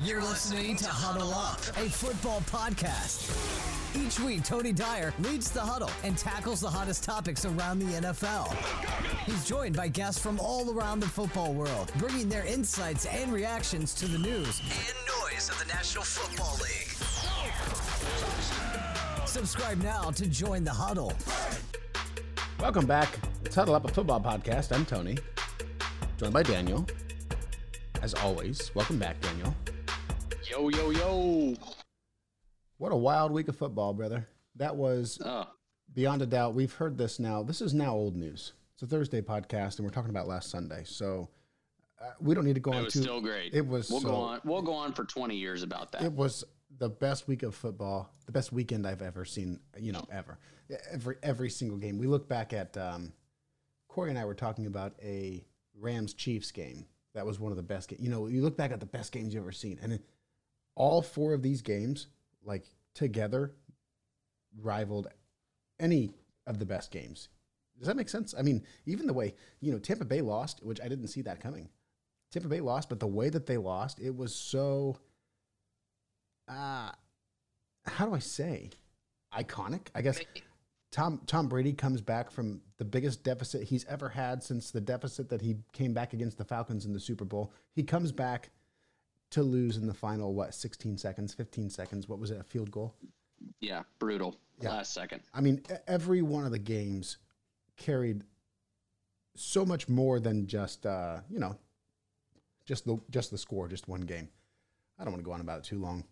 You're listening to Huddle Up, a football podcast. Each week, Tony Dyer leads the huddle and tackles the hottest topics around the NFL. He's joined by guests from all around the football world, bringing their insights and reactions to the news and noise of the National Football League. Subscribe now to join the huddle. Welcome back. It's Huddle Up, a football podcast. I'm Tony, joined by Daniel. As always, welcome back, Daniel. Yo, yo, yo. What a wild week of football, brother. That was beyond a doubt. We've heard this now. This is now old news. It's a Thursday podcast, and we're talking about last Sunday. So we don't need to go on. It was still great. It was. We'll go on for 20 years about that. It was the best week of football, the best weekend I've ever seen, ever. Every single game. We look back at Corey and I were talking about a Rams-Chiefs game. That was one of the best games. You look back at the best games you've ever seen, and all four of these games, like, together, rivaled any of the best games. Does that make sense? I mean, even the way, Tampa Bay lost, which I didn't see that coming. Tampa Bay lost, but the way that they lost, it was so, how do I say? Iconic, I guess. Tom Brady comes back from the biggest deficit he's ever had since the deficit that he came back against the Falcons in the Super Bowl. He comes back to lose in the final, 15 seconds. What was it, a field goal? Yeah, brutal. Yeah. Last second. I mean, every one of the games carried so much more than just the score, just one game. I don't want to go on about it too long.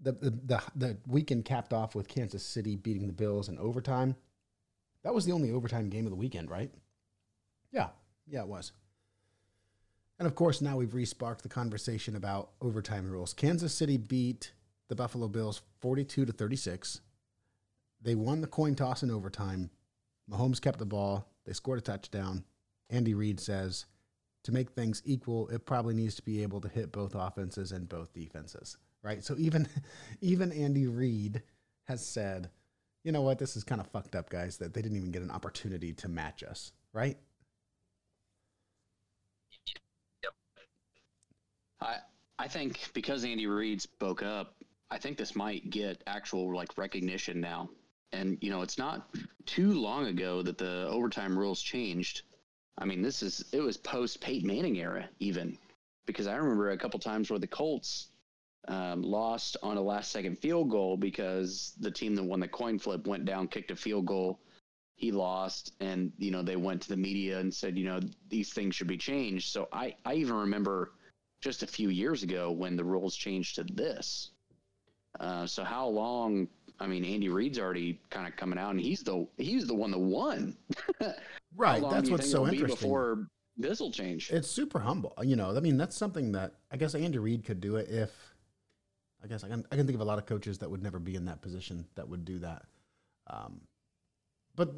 The weekend capped off with Kansas City beating the Bills in overtime. That was the only overtime game of the weekend, right? Yeah, it was. And, of course, now we've re-sparked the conversation about overtime rules. Kansas City beat the Buffalo Bills 42-36. They won the coin toss in overtime. Mahomes kept the ball. They scored a touchdown. Andy Reid says, to make things equal, it probably needs to be able to hit both offenses and both defenses. Right, so even Andy Reid has said, you know what, this is kind of fucked up, guys, that they didn't even get an opportunity to match us, right? Yep. I think because Andy Reid spoke up, I think this might get actual recognition now. And, it's not too long ago that the overtime rules changed. I mean, it was post Peyton Manning era even, because I remember a couple times where the Colts lost on a last-second field goal because the team that won the coin flip went down, kicked a field goal. He lost, and, they went to the media and said, these things should be changed. So I even remember just a few years ago when the rules changed to this. So how long – I mean, Andy Reid's already kind of coming out, and he's the one that won. Right, that's what's so interesting. Before this will change? It's super humble. I mean, that's something that I guess Andy Reid could do it if – I guess I can think of a lot of coaches that would never be in that position that would do that. But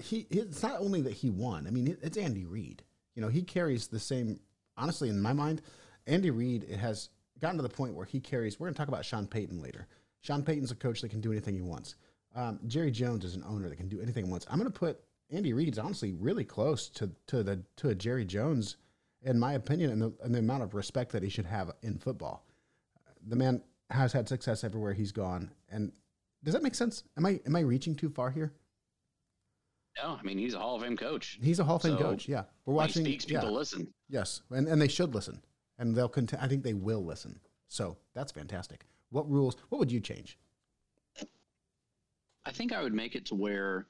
it's not only that he won. I mean, it's Andy Reid. He carries the same, honestly, in my mind, Andy Reid has gotten to the point where he carries, we're going to talk about Sean Payton later. Sean Payton's a coach that can do anything he wants. Jerry Jones is an owner that can do anything he wants. I'm going to put Andy Reid's honestly really close to a Jerry Jones, in my opinion, and the amount of respect that he should have in football. The man has had success everywhere he's gone. And does that make sense? Am I reaching too far here? No, I mean, he's a Hall of Fame coach. He's a Hall of Fame coach, yeah. We're watching. He speaks, people listen. Yes, and they should listen. And they'll I think they will listen. So that's fantastic. What would you change? I think I would make it to where,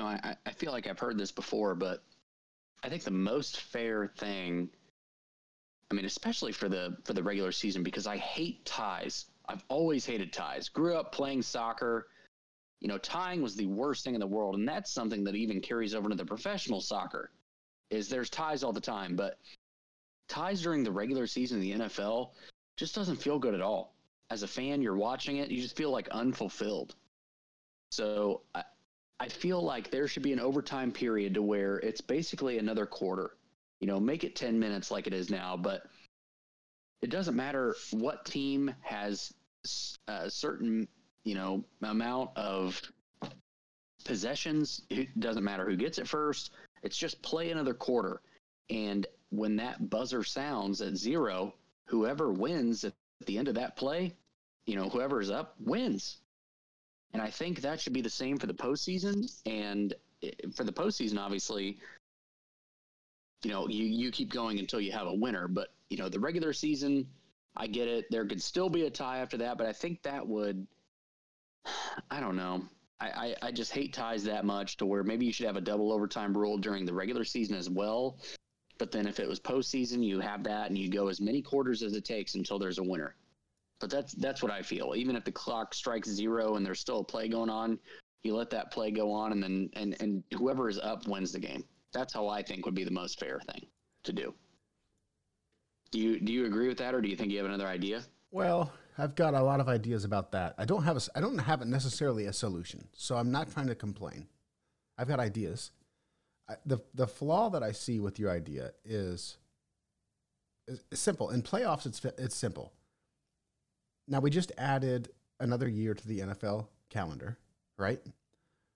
I feel like I've heard this before, but I think the most fair thing, I mean, especially for the regular season, because I hate ties. I've always hated ties. Grew up playing soccer. Tying was the worst thing in the world, and that's something that even carries over into the professional soccer, is there's ties all the time. But ties during the regular season in the NFL just doesn't feel good at all. As a fan, you're watching it, you just feel unfulfilled. So I feel like there should be an overtime period to where it's basically another quarter. Make it 10 minutes like it is now, but it doesn't matter what team has a certain, amount of possessions. It doesn't matter who gets it first. It's just play another quarter. And when that buzzer sounds at 0, whoever wins at the end of that play, you know, whoever's up wins. And I think that should be the same for the postseason. And for the postseason, obviously, you know, you keep going until you have a winner. But, you know, the regular season, I get it. There could still be a tie after that. But I think that would, I don't know. I just hate ties that much to where maybe you should have a double overtime rule during the regular season as well. But then if it was postseason, you have that and you go as many quarters as it takes until there's a winner. But that's what I feel. Even if the clock strikes zero and there's still a play going on, you let that play go on and then and whoever is up wins the game. That's how I think would be the most fair thing to do. Do you agree with that, or do you think you have another idea? Well, I've got a lot of ideas about that. I don't have necessarily a solution, so I'm not trying to complain. I've got ideas. The flaw that I see with your idea is simple. In playoffs, it's simple. Now, we just added another year to the NFL calendar, right?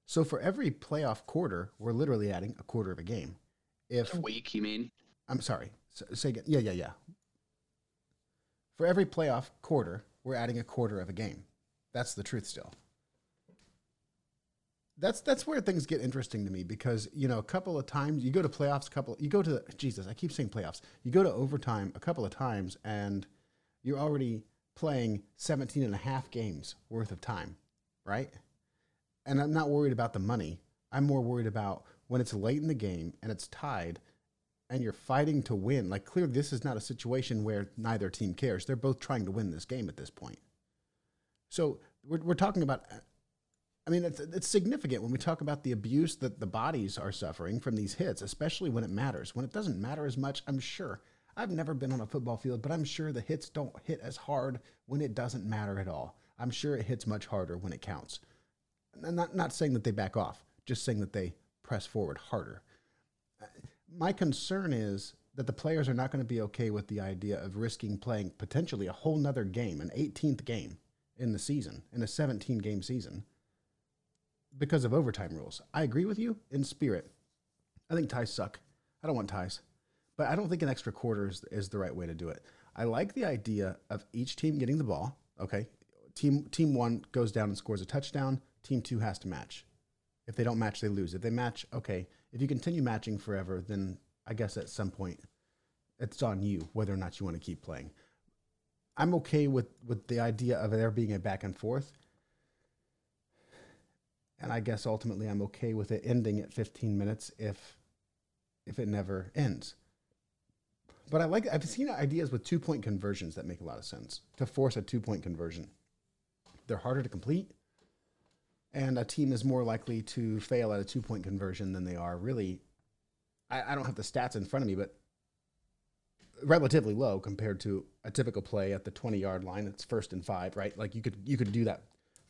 So for every playoff quarter, we're literally adding a quarter of a game. A week, you mean? I'm sorry. Say again. Yeah. For every playoff quarter, we're adding a quarter of a game. That's the truth still. That's where things get interesting to me because, you know, a couple of times you go to playoffs, I keep saying playoffs. You go to overtime a couple of times and you're already playing 17 and a half games worth of time, right? And I'm not worried about the money. I'm more worried about when it's late in the game and it's tied and you're fighting to win. Like, clearly this is not a situation where neither team cares. They're both trying to win this game at this point. So we're talking about, I mean, it's significant when we talk about the abuse that the bodies are suffering from these hits, especially when it matters. When it doesn't matter as much, I'm sure. I've never been on a football field, but I'm sure the hits don't hit as hard when it doesn't matter at all. I'm sure it hits much harder when it counts. I'm not saying that they back off, just saying that they press forward harder. My concern is that the players are not going to be okay with the idea of risking playing potentially a whole nother game, an 18th game in the season, in a 17-game season, because of overtime rules. I agree with you in spirit. I think ties suck. I don't want ties. But I don't think an extra quarter is the right way to do it. I like the idea of each team getting the ball. Okay, team one goes down and scores a touchdown. Team two has to match. If they don't match, they lose. If they match, okay. If you continue matching forever, then I guess at some point it's on you whether or not you want to keep playing. I'm okay with the idea of there being a back and forth. And I guess ultimately I'm okay with it ending at 15 minutes if it never ends. But I've seen ideas with 2-point conversions that make a lot of sense to force a 2-point conversion. They're harder to complete, and a team is more likely to fail at a 2-point conversion than they are really. I don't have the stats in front of me, but relatively low compared to a typical play at the 20-yard line. It's 1st and 5, right? Like you could do that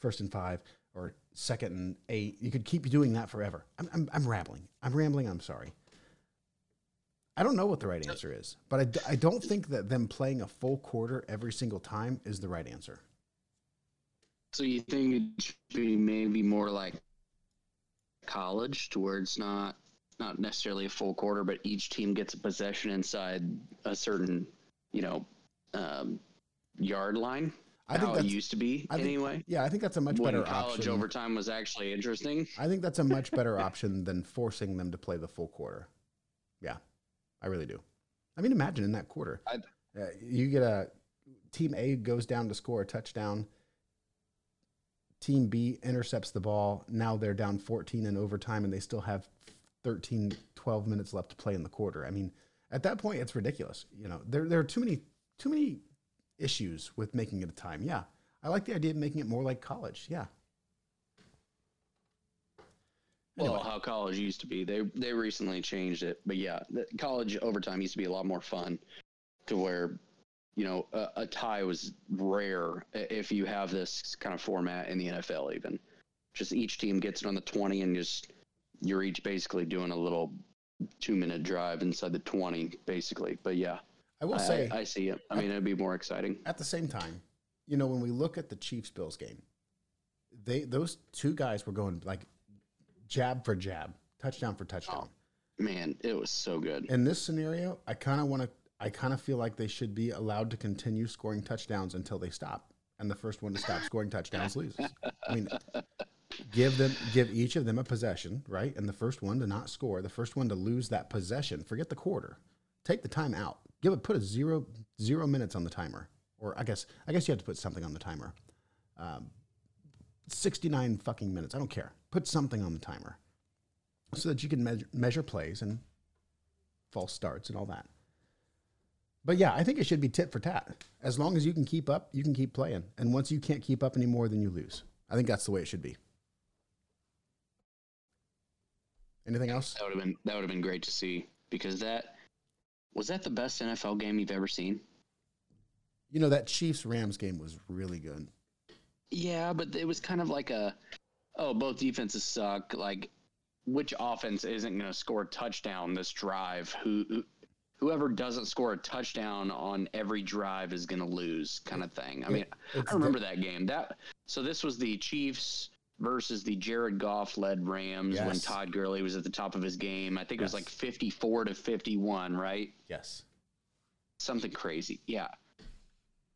1st and 5 or 2nd and 8. You could keep doing that forever. I'm rambling. I'm sorry. I don't know what the right answer is, but I don't think that them playing a full quarter every single time is the right answer. So you think it should be maybe more like college, to where it's not necessarily a full quarter, but each team gets a possession inside a certain, you know, yard line? I think it used to be anyway. Yeah, I think that's a much better option. When college overtime was actually interesting. I think that's a much better option than forcing them to play the full quarter. Yeah. I really do. I mean, imagine in that quarter, you get a team A goes down to score a touchdown. Team B intercepts the ball. Now they're down 14 in overtime and they still have 12 minutes left to play in the quarter. I mean, at that point, it's ridiculous. You know, there are too many issues with making it a time. Yeah. I like the idea of making it more like college. Yeah. Well, anyway. How college used to be. They recently changed it, but yeah, college overtime used to be a lot more fun, to where, you know, a tie was rare if you have this kind of format in the NFL even. Just each team gets it on the 20 and just you're each basically doing a little 2-minute drive inside the 20 basically. But yeah, I see it. I mean, it'd be more exciting. At the same time, you know, when we look at the Chiefs-Bills game, those two guys were going like jab for jab, touchdown for touchdown. Oh, man, it was so good. In this scenario, I kind of want to. I kind of feel like they should be allowed to continue scoring touchdowns until they stop. And the first one to stop scoring touchdowns loses. I mean, give each of them a possession, right? And the first one to not score, the first one to lose that possession, forget the quarter. Take the time out. Put a zero minutes on the timer. Or I guess you have to put something on the timer. 69 fucking minutes. I don't care. Put something on the timer so that you can measure plays and false starts and all that. But yeah, I think it should be tit for tat. As long as you can keep up, you can keep playing. And once you can't keep up any more, then you lose. I think that's the way it should be. Anything else? That would have been great to see, because was that the best NFL game you've ever seen? You know, that Chiefs-Rams game was really good. Yeah, but it was kind of like both defenses suck. Like, which offense isn't going to score a touchdown this drive? Whoever doesn't score a touchdown on every drive is going to lose, kind of thing. I mean, I remember that game. So this was the Chiefs versus the Jared Goff-led Rams, yes, when Todd Gurley was at the top of his game. I think it was like 54-51, right? Yes. Something crazy. Yeah.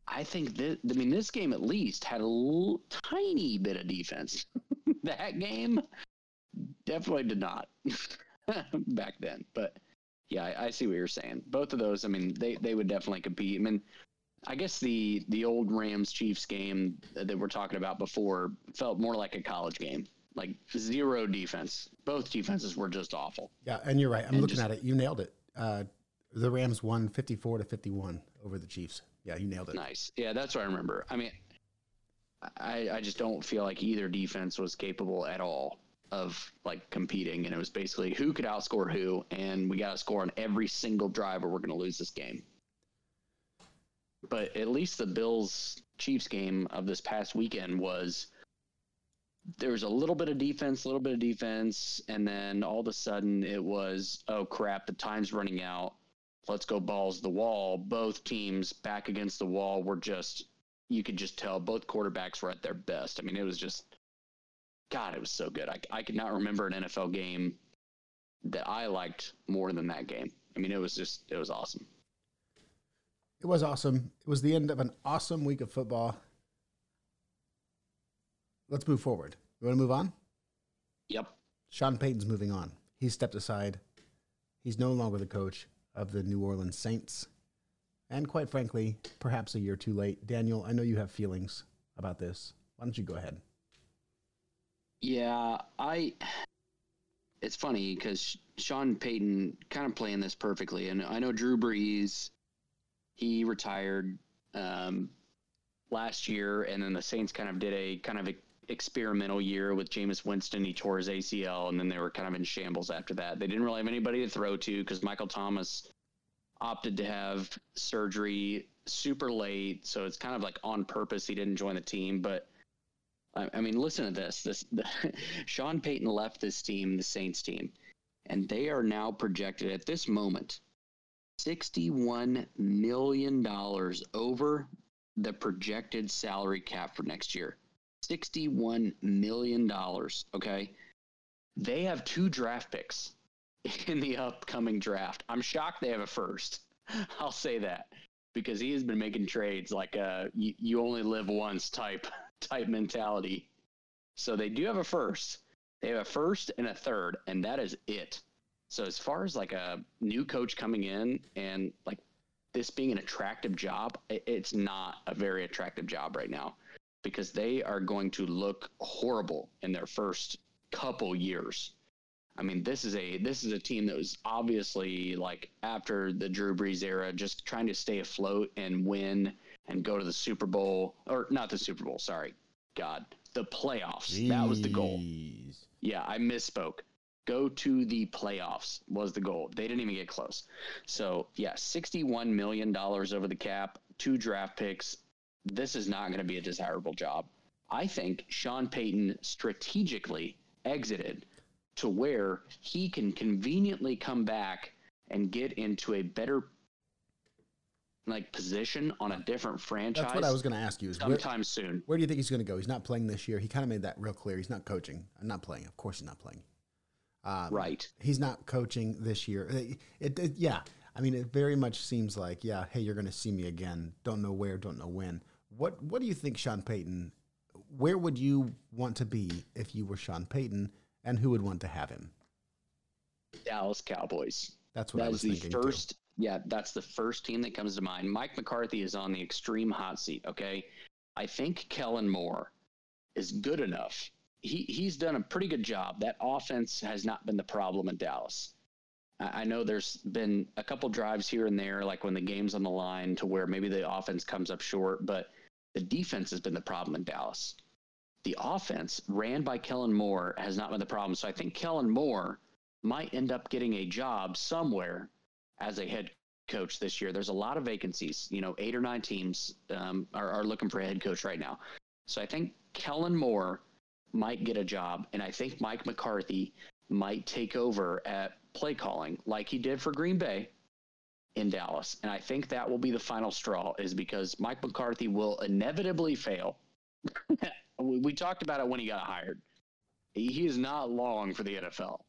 I think this game at least had a little, tiny bit of defense. That game definitely did not back then. But, yeah, I see what you're saying. Both of those, I mean, they would definitely compete. I mean, I guess the old Rams-Chiefs game that we're talking about before felt more like a college game. Like, zero defense. Both defenses were just awful. Yeah, and you're right. I'm looking at it. You nailed it. The Rams won 54-51 over the Chiefs. Yeah, you nailed it. Nice. Yeah, that's what I remember. I mean, I just don't feel like either defense was capable at all of, like, competing. And it was basically who could outscore who, and we got to score on every single drive or we're going to lose this game. But at least the Bills-Chiefs game of this past weekend was there was a little bit of defense, and then all of a sudden it was, oh, crap, the time's running out. Let's go balls to the wall. Both teams back against the wall were just, you could just tell both quarterbacks were at their best. I mean, it was just, God, it was so good. I could not remember an NFL game that I liked more than that game. I mean, it was awesome. It was awesome. It was the end of an awesome week of football. Let's move forward. You want to move on? Yep. Sean Payton's moving on. He stepped aside. He's no longer the coach of the New Orleans Saints. And quite frankly, perhaps a year too late. Daniel, I know you have feelings about this. Why don't you go ahead? Yeah, it's funny because Sean Payton kind of playing this perfectly. And I know Drew Brees, he retired last year, and then the Saints kind of did a experimental year with Jameis Winston. He tore his ACL, and then they were kind of in shambles after that. They didn't really have anybody to throw to because Michael Thomas opted to have surgery super late, so it's kind of like on purpose he didn't join the team. But I mean, listen to this Sean Payton left this team, the Saints team, and they are now projected at this moment $61 million over the projected salary cap for next year. $61 million, okay? They have 2 draft picks in the upcoming draft. I'm shocked they have a first. I'll say that, because he has been making trades like a you only live once type mentality. So they do have a first. They have a first and a third, and that is it. So as far as like a new coach coming in and like this being an attractive job, it's not a very attractive job right now, because they are going to look horrible in their first couple years. I mean, this is a team that was obviously, like, after the Drew Brees era, just trying to stay afloat and win and go to the Super Bowl. Or not the Super Bowl, sorry. God. The playoffs. Jeez. That was the goal. Yeah, I misspoke. Go to the playoffs was the goal. They didn't even get close. So, yeah, $61 million over the cap, 2 draft picks. This is not going to be a desirable job. I think Sean Payton strategically exited to where he can conveniently come back and get into a better, like, position on a different franchise. That's what I was going to ask you. Sometime soon. Where do you think he's going to go? He's not playing this year. He kind of made that real clear. He's not coaching. I'm not playing. Of course he's not playing. Right. He's not coaching this year. Yeah. I mean, it very much seems like, yeah, hey, you're going to see me again. Don't know where, don't know when. What do you think, Sean Payton, where would you want to be if you were Sean Payton, and who would want to have him? Dallas Cowboys. That's what I was thinking. Yeah, that's the first team that comes to mind. Mike McCarthy is on the extreme hot seat, okay? I think Kellen Moore is good enough. He's done a pretty good job. That offense has not been the problem in Dallas. I know there's been a couple drives here and there, like when the game's on the line, to where maybe the offense comes up short, but the defense has been the problem in Dallas. The offense ran by Kellen Moore has not been the problem. So I think Kellen Moore might end up getting a job somewhere as a head coach this year. There's a lot of vacancies. You know, 8 or 9 teams are looking for a head coach right now. So I think Kellen Moore might get a job, and I think Mike McCarthy might take over at play calling like he did for Green Bay in Dallas. And I think that will be the final straw, is because Mike McCarthy will inevitably fail. We talked about it when he got hired. He is not long for the NFL.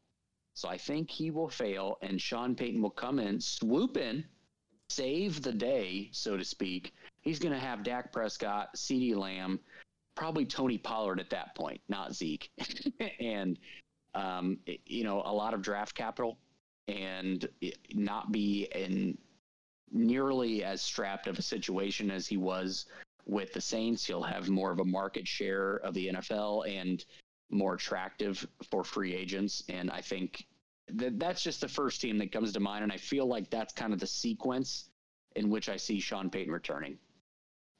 So I think he will fail, and Sean Payton will come in, swoop in, save the day, so to speak. He's going to have Dak Prescott, CeeDee Lamb, probably Tony Pollard at that point, not Zeke. And, you know, a lot of draft capital, and not be in nearly as strapped of a situation as he was with the Saints. He'll have more of a market share of the NFL and more attractive for free agents. And I think that's just the first team that comes to mind. And I feel like that's kind of the sequence in which I see Sean Payton returning.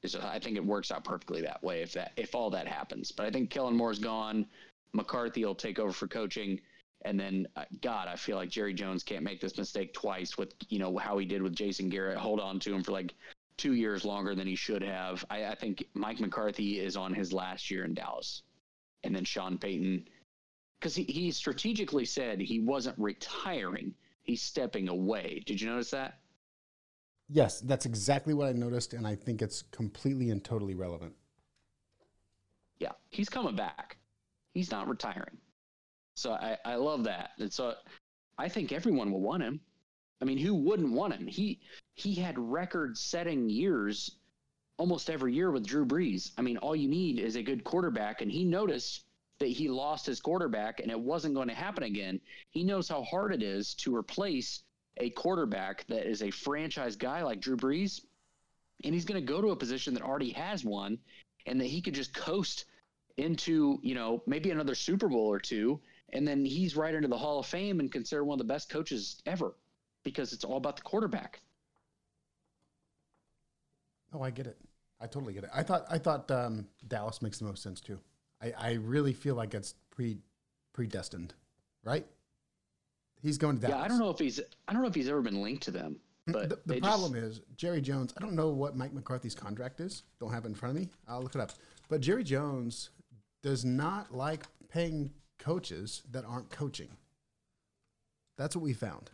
So I think it works out perfectly that way if all that happens. But I think Kellen Moore's gone. McCarthy will take over for coaching. And then, God, I feel like Jerry Jones can't make this mistake twice with, you know, how he did with Jason Garrett. Hold on to him for like 2 years longer than he should have. I think Mike McCarthy is on his last year in Dallas. And then Sean Payton, because he strategically said he wasn't retiring. He's stepping away. Did you notice that? Yes, that's exactly what I noticed, and I think it's completely and totally relevant. Yeah, he's coming back. He's not retiring. So I love that. And so I think everyone will want him. I mean, who wouldn't want him? He had record-setting years almost every year with Drew Brees. I mean, all you need is a good quarterback, and he noticed that he lost his quarterback and it wasn't going to happen again. He knows how hard it is to replace a quarterback that is a franchise guy like Drew Brees, and he's going to go to a position that already has one, and that he could just coast into, you know, maybe another Super Bowl or two, and then he's right into the Hall of Fame and considered one of the best coaches ever, because it's all about the quarterback. Oh, I get it. I totally get it. I thought Dallas makes the most sense too. I really feel like it's predestined, right? He's going to Dallas. Yeah, I don't know if he's ever been linked to them. But the problem is Jerry Jones. I don't know what Mike McCarthy's contract is. Don't have it in front of me. I'll look it up. But Jerry Jones does not like paying coaches that aren't coaching. That's what we found.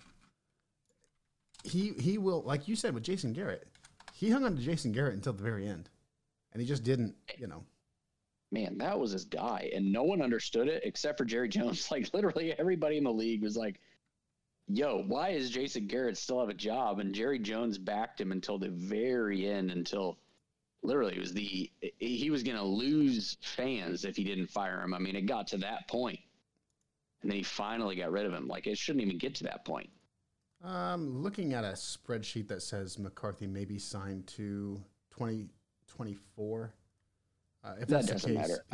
He will, like you said with Jason Garrett. He hung on to Jason Garrett until the very end, and he just didn't, you know. Man, that was his guy, and no one understood it except for Jerry Jones. Like, literally everybody in the league was like, yo, why is Jason Garrett still have a job? And Jerry Jones backed him until the very end, until literally it was he was going to lose fans if he didn't fire him. I mean, it got to that point, and then he finally got rid of him. Like, it shouldn't even get to that point. I'm looking at a spreadsheet that says McCarthy may be signed to 2024. If that doesn't matter.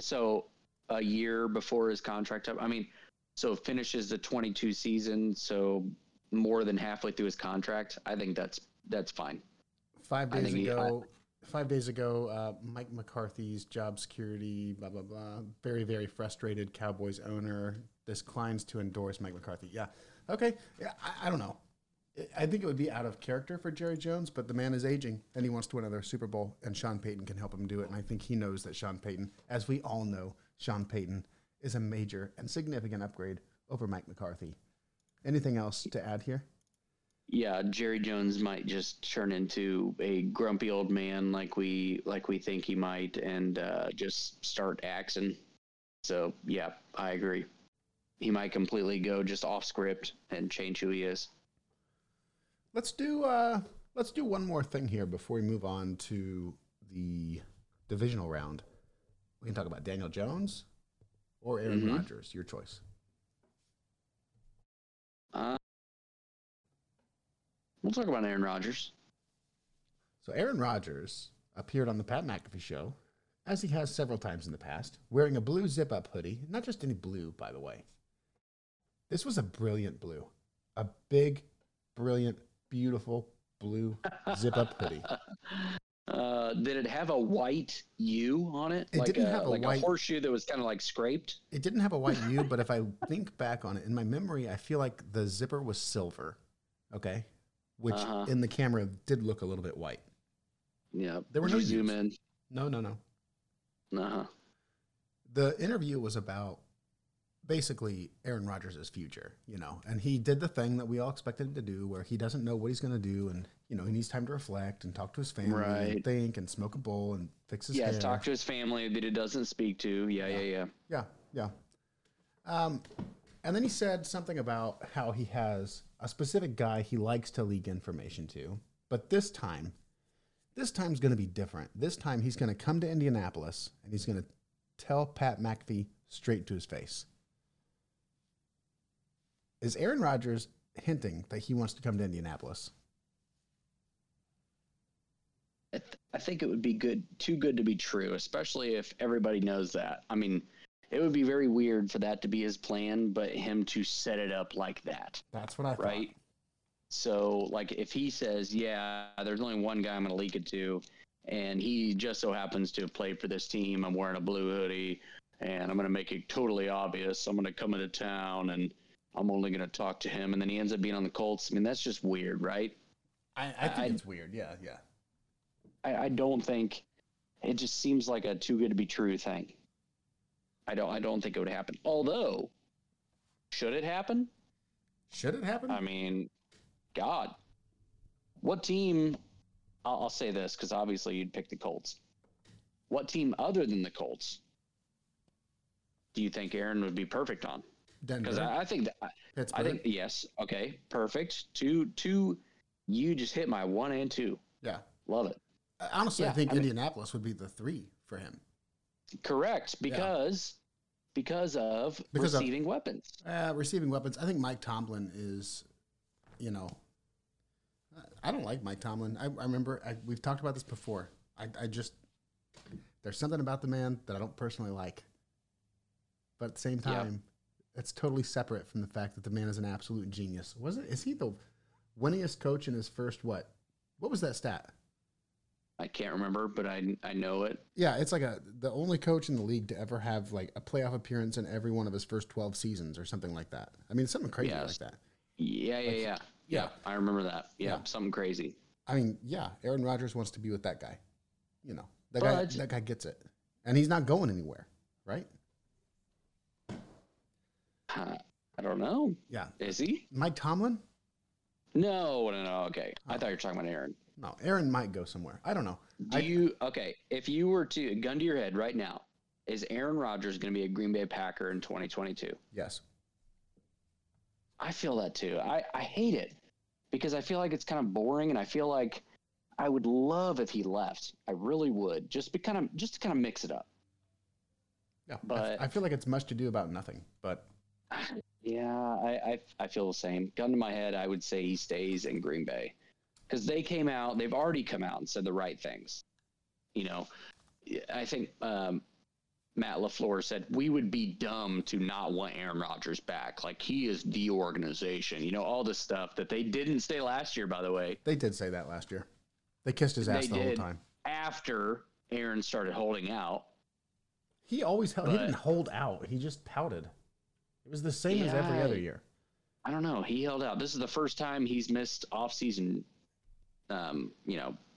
So a year before his contract up. I mean, so finishes the 22 season, so more than halfway through his contract. I think that's fine. 5 days ago, Mike McCarthy's job security, blah, blah, blah. Very, very frustrated Cowboys owner declines to endorse Mike McCarthy. Yeah. Okay. Yeah, I don't know. I think it would be out of character for Jerry Jones, but the man is aging, and he wants to win another Super Bowl, and Sean Payton can help him do it. And I think he knows that Sean Payton, as we all know, Sean Payton is a major and significant upgrade over Mike McCarthy. Anything else to add here? Yeah, Jerry Jones might just turn into a grumpy old man like we think he might, and just start axing. So, yeah, I agree. He might completely go just off script and change who he is. Let's do one more thing here before we move on to the divisional round. We can talk about Daniel Jones or Aaron Rodgers, your choice. We'll talk about Aaron Rodgers. So Aaron Rodgers appeared on the Pat McAfee show, as he has several times in the past, wearing a blue zip-up hoodie. Not just any blue, by the way. This was a brilliant blue. A big, brilliant, beautiful blue zip-up hoodie. Did it have a white U on it? It didn't have a white... Like a horseshoe that was kind of like scraped? It didn't have a white U, but if I think back on it, in my memory, I feel like the zipper was silver, okay? Which in the camera did look a little bit white. Yeah. There were no zoom in. No. Uh-huh. The interview was about basically Aaron Rodgers' future, you know, and he did the thing that we all expected him to do where he doesn't know what he's going to do and, you know, he needs time to reflect and talk to his family and think and smoke a bowl and fix his hair. Yes, talk to his family that he doesn't speak to. Yeah. And then he said something about how he has a specific guy he likes to leak information to, but this time's going to be different. This time he's going to come to Indianapolis and he's going to tell Pat McAfee straight to his face. Is Aaron Rodgers hinting that he wants to come to Indianapolis? I think it would be too good to be true, especially if everybody knows that. I mean, it would be very weird for that to be his plan, but him to set it up like that. That's what I thought. Right? So, like, if he says, yeah, there's only one guy I'm going to leak it to, and he just so happens to have played for this team, I'm wearing a blue hoodie, and I'm going to make it totally obvious. I'm going to come into town, and I'm only going to talk to him. And then he ends up being on the Colts. I mean, that's just weird, right? I think it's weird. Yeah. I don't think – it just seems like a too-good-to-be-true thing. I don't think it would happen. Although, should it happen? I mean, God, what team – I'll say this because obviously you'd pick the Colts. What team other than the Colts do you think Aaron would be perfect on? Denver. Because I think – yes. Okay, perfect. Two. You just hit my one and two. Yeah. Love it. Honestly, yeah, I think Indianapolis would be the three for him. Correct, because receiving weapons. Receiving weapons. I think Mike Tomlin is, you know, I don't like Mike Tomlin. I remember we've talked about this before. I just there's something about the man that I don't personally like. But at the same time, it's totally separate from the fact that the man is an absolute genius. Is he the winningest coach in his first what? What was that stat? I can't remember, but I know it. Yeah, it's like the only coach in the league to ever have like a playoff appearance in every one of his first 12 seasons or something like that. I mean, something crazy like that. Yeah. I remember that. Yeah, something crazy. I mean, yeah, Aaron Rodgers wants to be with that guy. You know, that guy gets it. And he's not going anywhere, right? I don't know. Yeah. Is he? Mike Tomlin? No. Okay. Oh. I thought you were talking about Aaron. No, Aaron might go somewhere. I don't know. If you were to gun to your head right now, is Aaron Rodgers going to be a Green Bay Packer in 2022? Yes. I feel that too. I hate it because I feel like it's kind of boring, and I feel like I would love if he left. I really would, just to kind of mix it up. Yeah, but I feel like it's much to do about nothing. But yeah, I feel the same. Gun to my head, I would say he stays in Green Bay. Because they've already come out and said the right things. You know, I think Matt LaFleur said, we would be dumb to not want Aaron Rodgers back. Like, he is the organization. You know, all this stuff that they didn't say last year, by the way. They did say that last year. They kissed his ass the whole time. After Aaron started holding out. He always held. He didn't hold out. He just pouted. It was the same as every other year. I don't know. He held out. This is the first time he's missed offseason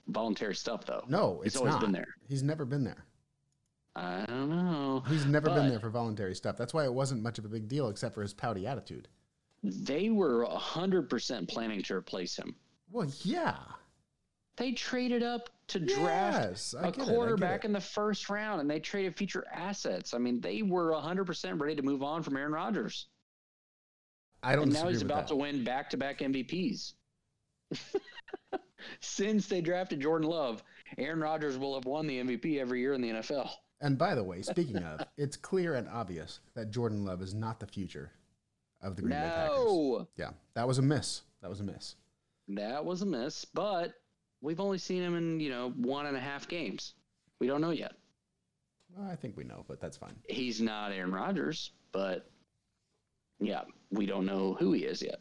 voluntary stuff though. No, it's always been there. He's never been there. I don't know. He's never been there for voluntary stuff. That's why it wasn't much of a big deal, except for his pouty attitude. They were 100% planning to replace him. Well, yeah. They traded up to draft a quarterback in the first round, and they traded future assets. I mean, they were 100% ready to move on from Aaron Rodgers. I don't. And now he's about to win back-to-back MVPs. Since they drafted Jordan Love, Aaron Rodgers will have won the MVP every year in the NFL. And by the way, speaking of, it's clear and obvious that Jordan Love is not the future of the Green Bay Packers. No! Yeah, that was a miss. But we've only seen him in, 1.5 games. We don't know yet. I think we know, but that's fine. He's not Aaron Rodgers, but, yeah, we don't know who he is yet.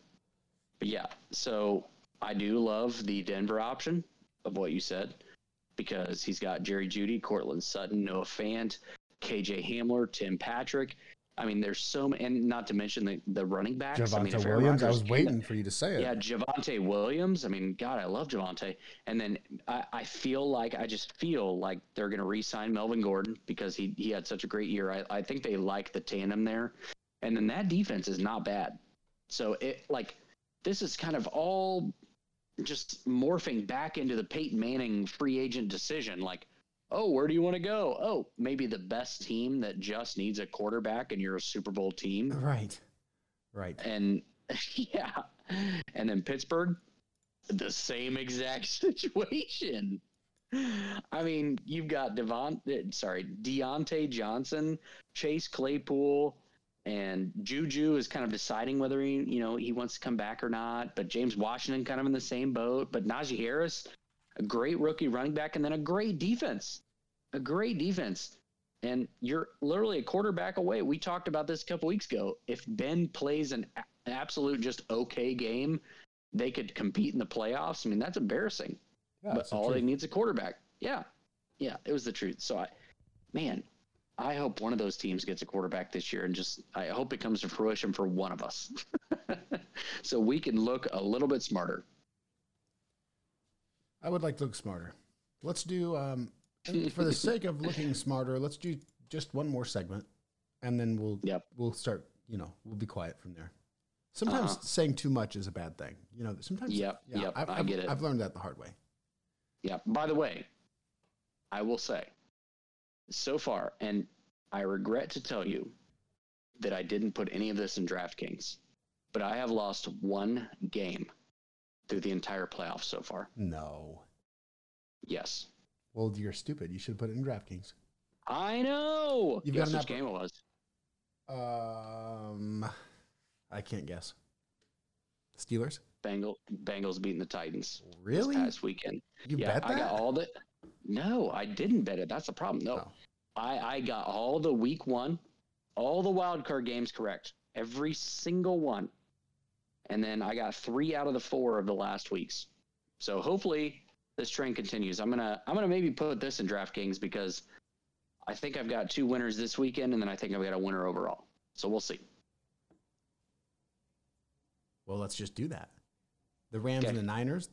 But, yeah, so I do love the Denver option of what you said, because he's got Jerry Jeudy, Courtland Sutton, Noah Fant, KJ Hamler, Tim Patrick. I mean, there's so many, and not to mention the running backs. Javonte Williams, I was waiting for you to say it. Yeah, Javonte Williams. I mean, God, I love Javonte. And then I just feel like they're going to re-sign Melvin Gordon because he had such a great year. I think they like the tandem there. And then that defense is not bad. So, this is kind of all just morphing back into the Peyton Manning free agent decision. Like, oh, where do you want to go? Oh, maybe the best team that just needs a quarterback and you're a Super Bowl team. Right. And yeah. And then Pittsburgh, the same exact situation. I mean, you've got Deontay Johnson, Chase Claypool, and Juju is kind of deciding whether he wants to come back or not. But James Washington kind of in the same boat. But Najee Harris, a great rookie running back, and then a great defense. And you're literally a quarterback away. We talked about this a couple weeks ago. If Ben plays an absolute just okay game, they could compete in the playoffs. I mean, that's embarrassing. Yeah, but all they need is a quarterback. Yeah. Yeah, it was the truth. So, I hope one of those teams gets a quarterback this year, and I hope it comes to fruition for one of us. So we can look a little bit smarter. I would like to look smarter. Let's do, for the sake of looking smarter, let's do just one more segment, and then we'll start, we'll be quiet from there. Sometimes saying too much is a bad thing. Sometimes. Yep, I get it. I've learned that the hard way. Yeah. By the way, I will say so far, and I regret to tell you that I didn't put any of this in DraftKings, but I have lost one game through the entire playoffs so far. No. Yes. Well, you're stupid. You should put it in DraftKings. I know. Guess which game it was. I can't guess. Steelers? Bengals beating the Titans. Really? This past weekend. You bet that? I got all the... No, I didn't bet it. That's the problem. No. Oh. I got all the week one, all the wild card games correct. Every single one. And then I got 3 out of the 4 of the last weeks. So hopefully this trend continues. I'm gonna maybe put this in DraftKings because I think I've got 2 winners this weekend, and then I think I've got a winner overall. So we'll see. Well, let's just do that. The Rams and the Niners,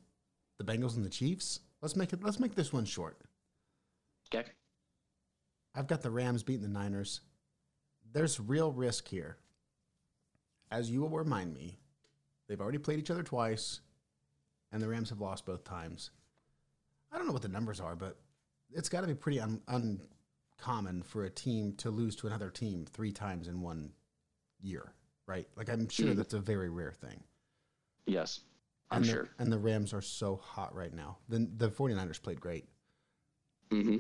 the Bengals and the Chiefs. Let's make this one short. Okay. I've got the Rams beating the Niners. There's real risk here. As you will remind me, they've already played each other twice, and the Rams have lost both times. I don't know what the numbers are, but it's got to be pretty uncommon for a team to lose to another team 3 times in one year, right? Like, I'm sure that's a very rare thing. Yes, I'm sure. And the Rams are so hot right now. The 49ers played great. Mm-hmm.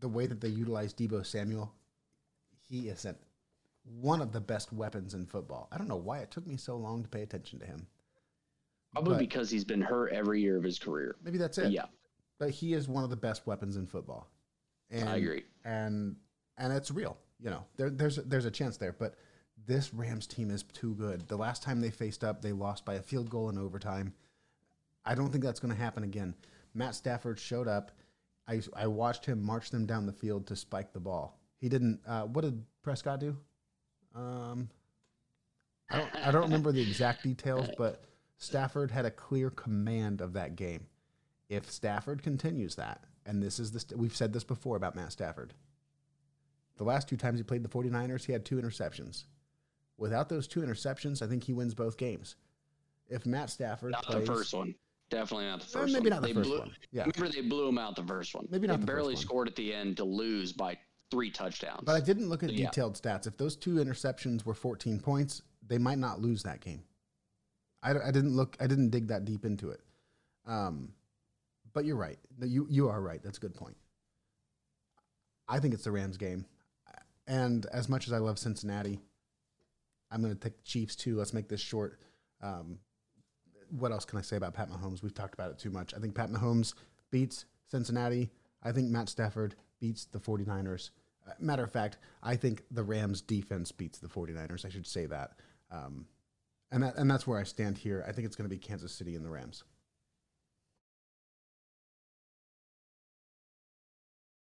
The way that they utilize Deebo Samuel, he is one of the best weapons in football. I don't know why it took me so long to pay attention to him. Probably because he's been hurt every year of his career. Maybe that's it. Yeah. But he is one of the best weapons in football. And I agree. And it's real. There's a chance there. But this Rams team is too good. The last time they faced up, they lost by a field goal in overtime. I don't think that's going to happen again. Matt Stafford showed up. I watched him march them down the field to spike the ball. He didn't. What did Prescott do? I don't remember the exact details, but Stafford had a clear command of that game. If Stafford continues that, and this is we've said this before about Matt Stafford. The last 2 times he played the 49ers, he had 2 interceptions. Without those 2 interceptions, I think he wins both games. If Matt Stafford plays, the first one. Definitely not the first one. Maybe not the first one. Yeah. Remember they blew him out the first one. Maybe not the first one. They barely scored at the end to lose by 3 touchdowns. But I didn't look at detailed stats. If those 2 interceptions were 14 points, they might not lose that game. I didn't dig that deep into it. But you're right. You are right. That's a good point. I think it's the Rams game. And as much as I love Cincinnati, I'm going to take Chiefs too. Let's make this short. What else can I say about Pat Mahomes? We've talked about it too much. I think Pat Mahomes beats Cincinnati. I think Matt Stafford beats the 49ers. Matter of fact, I think the Rams defense beats the 49ers. I should say that. And that's where I stand here. I think it's going to be Kansas City and the Rams.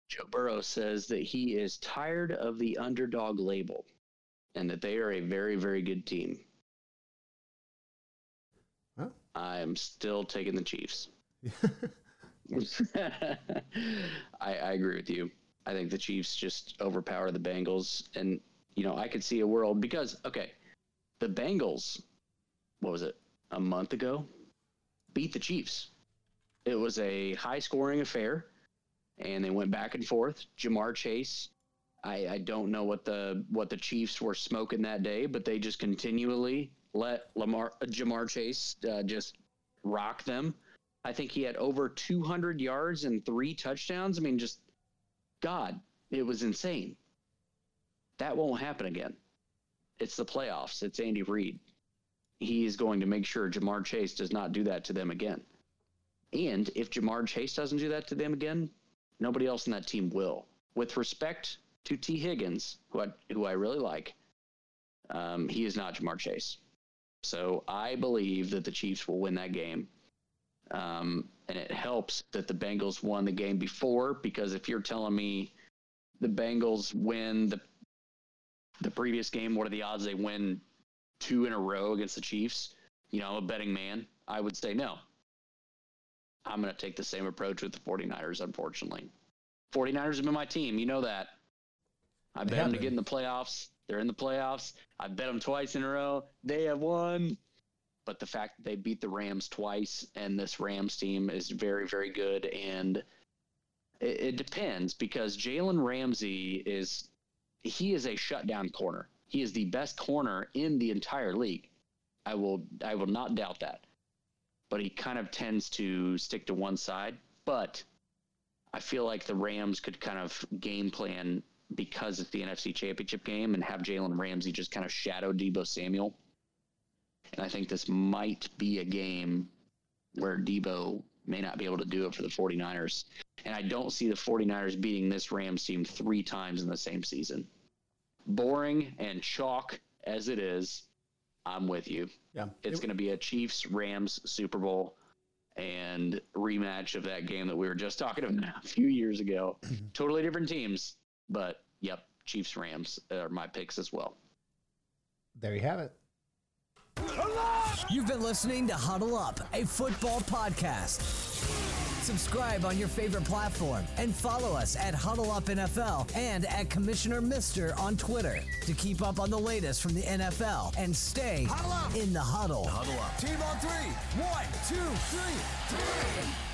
Joe Burrow says that he is tired of the underdog label and that they are a very, very good team. Huh? I am still taking the Chiefs. I agree with you. I think the Chiefs just overpower the Bengals. And, you know, I could see a world because, okay, the Bengals, what was it, a month ago, beat the Chiefs. It was a high-scoring affair, and they went back and forth. Ja'Marr Chase, I don't know what the Chiefs were smoking that day, but they just continually let Ja'Marr Chase just rock them. I think he had over 200 yards and 3 touchdowns. I mean, just – God, it was insane. That won't happen again. It's the playoffs. It's Andy Reid. He is going to make sure Ja'Marr Chase does not do that to them again. And if Ja'Marr Chase doesn't do that to them again, nobody else in that team will. With respect to T. Higgins, who I really like, he is not Ja'Marr Chase. So I believe that the Chiefs will win that game. And it helps that the Bengals won the game before, because if you're telling me the Bengals win the previous game, what are the odds they win 2 in a row against the Chiefs? You know, I'm a betting man. I would say no. I'm going to take the same approach with the 49ers, unfortunately. 49ers have been my team. You know that. I bet them to get in the playoffs. They're in the playoffs. I bet them twice in a row. They have won. But the fact that they beat the Rams twice, and this Rams team is very, very good, and it depends, because Jalen Ramsey is a shutdown corner. He is the best corner in the entire league. I will not doubt that. But he kind of tends to stick to one side. But I feel like the Rams could kind of game plan, because it's the NFC Championship game, and have Jalen Ramsey just kind of shadow Deebo Samuel. And I think this might be a game where Deebo may not be able to do it for the 49ers. And I don't see the 49ers beating this Rams team 3 times in the same season. Boring and chalk as it is, I'm with you. Yeah, it's going to be a Chiefs-Rams Super Bowl and rematch of that game that we were just talking about a few years ago. Totally different teams, but, yep, Chiefs-Rams are my picks as well. There you have it. You've been listening to Huddle Up, a football podcast. Subscribe on your favorite platform and follow us at Huddle Up NFL and at Commissioner Mister on Twitter to keep up on the latest from the NFL and stay in the huddle. Huddle Up. Team on 3. 1, 2, 3.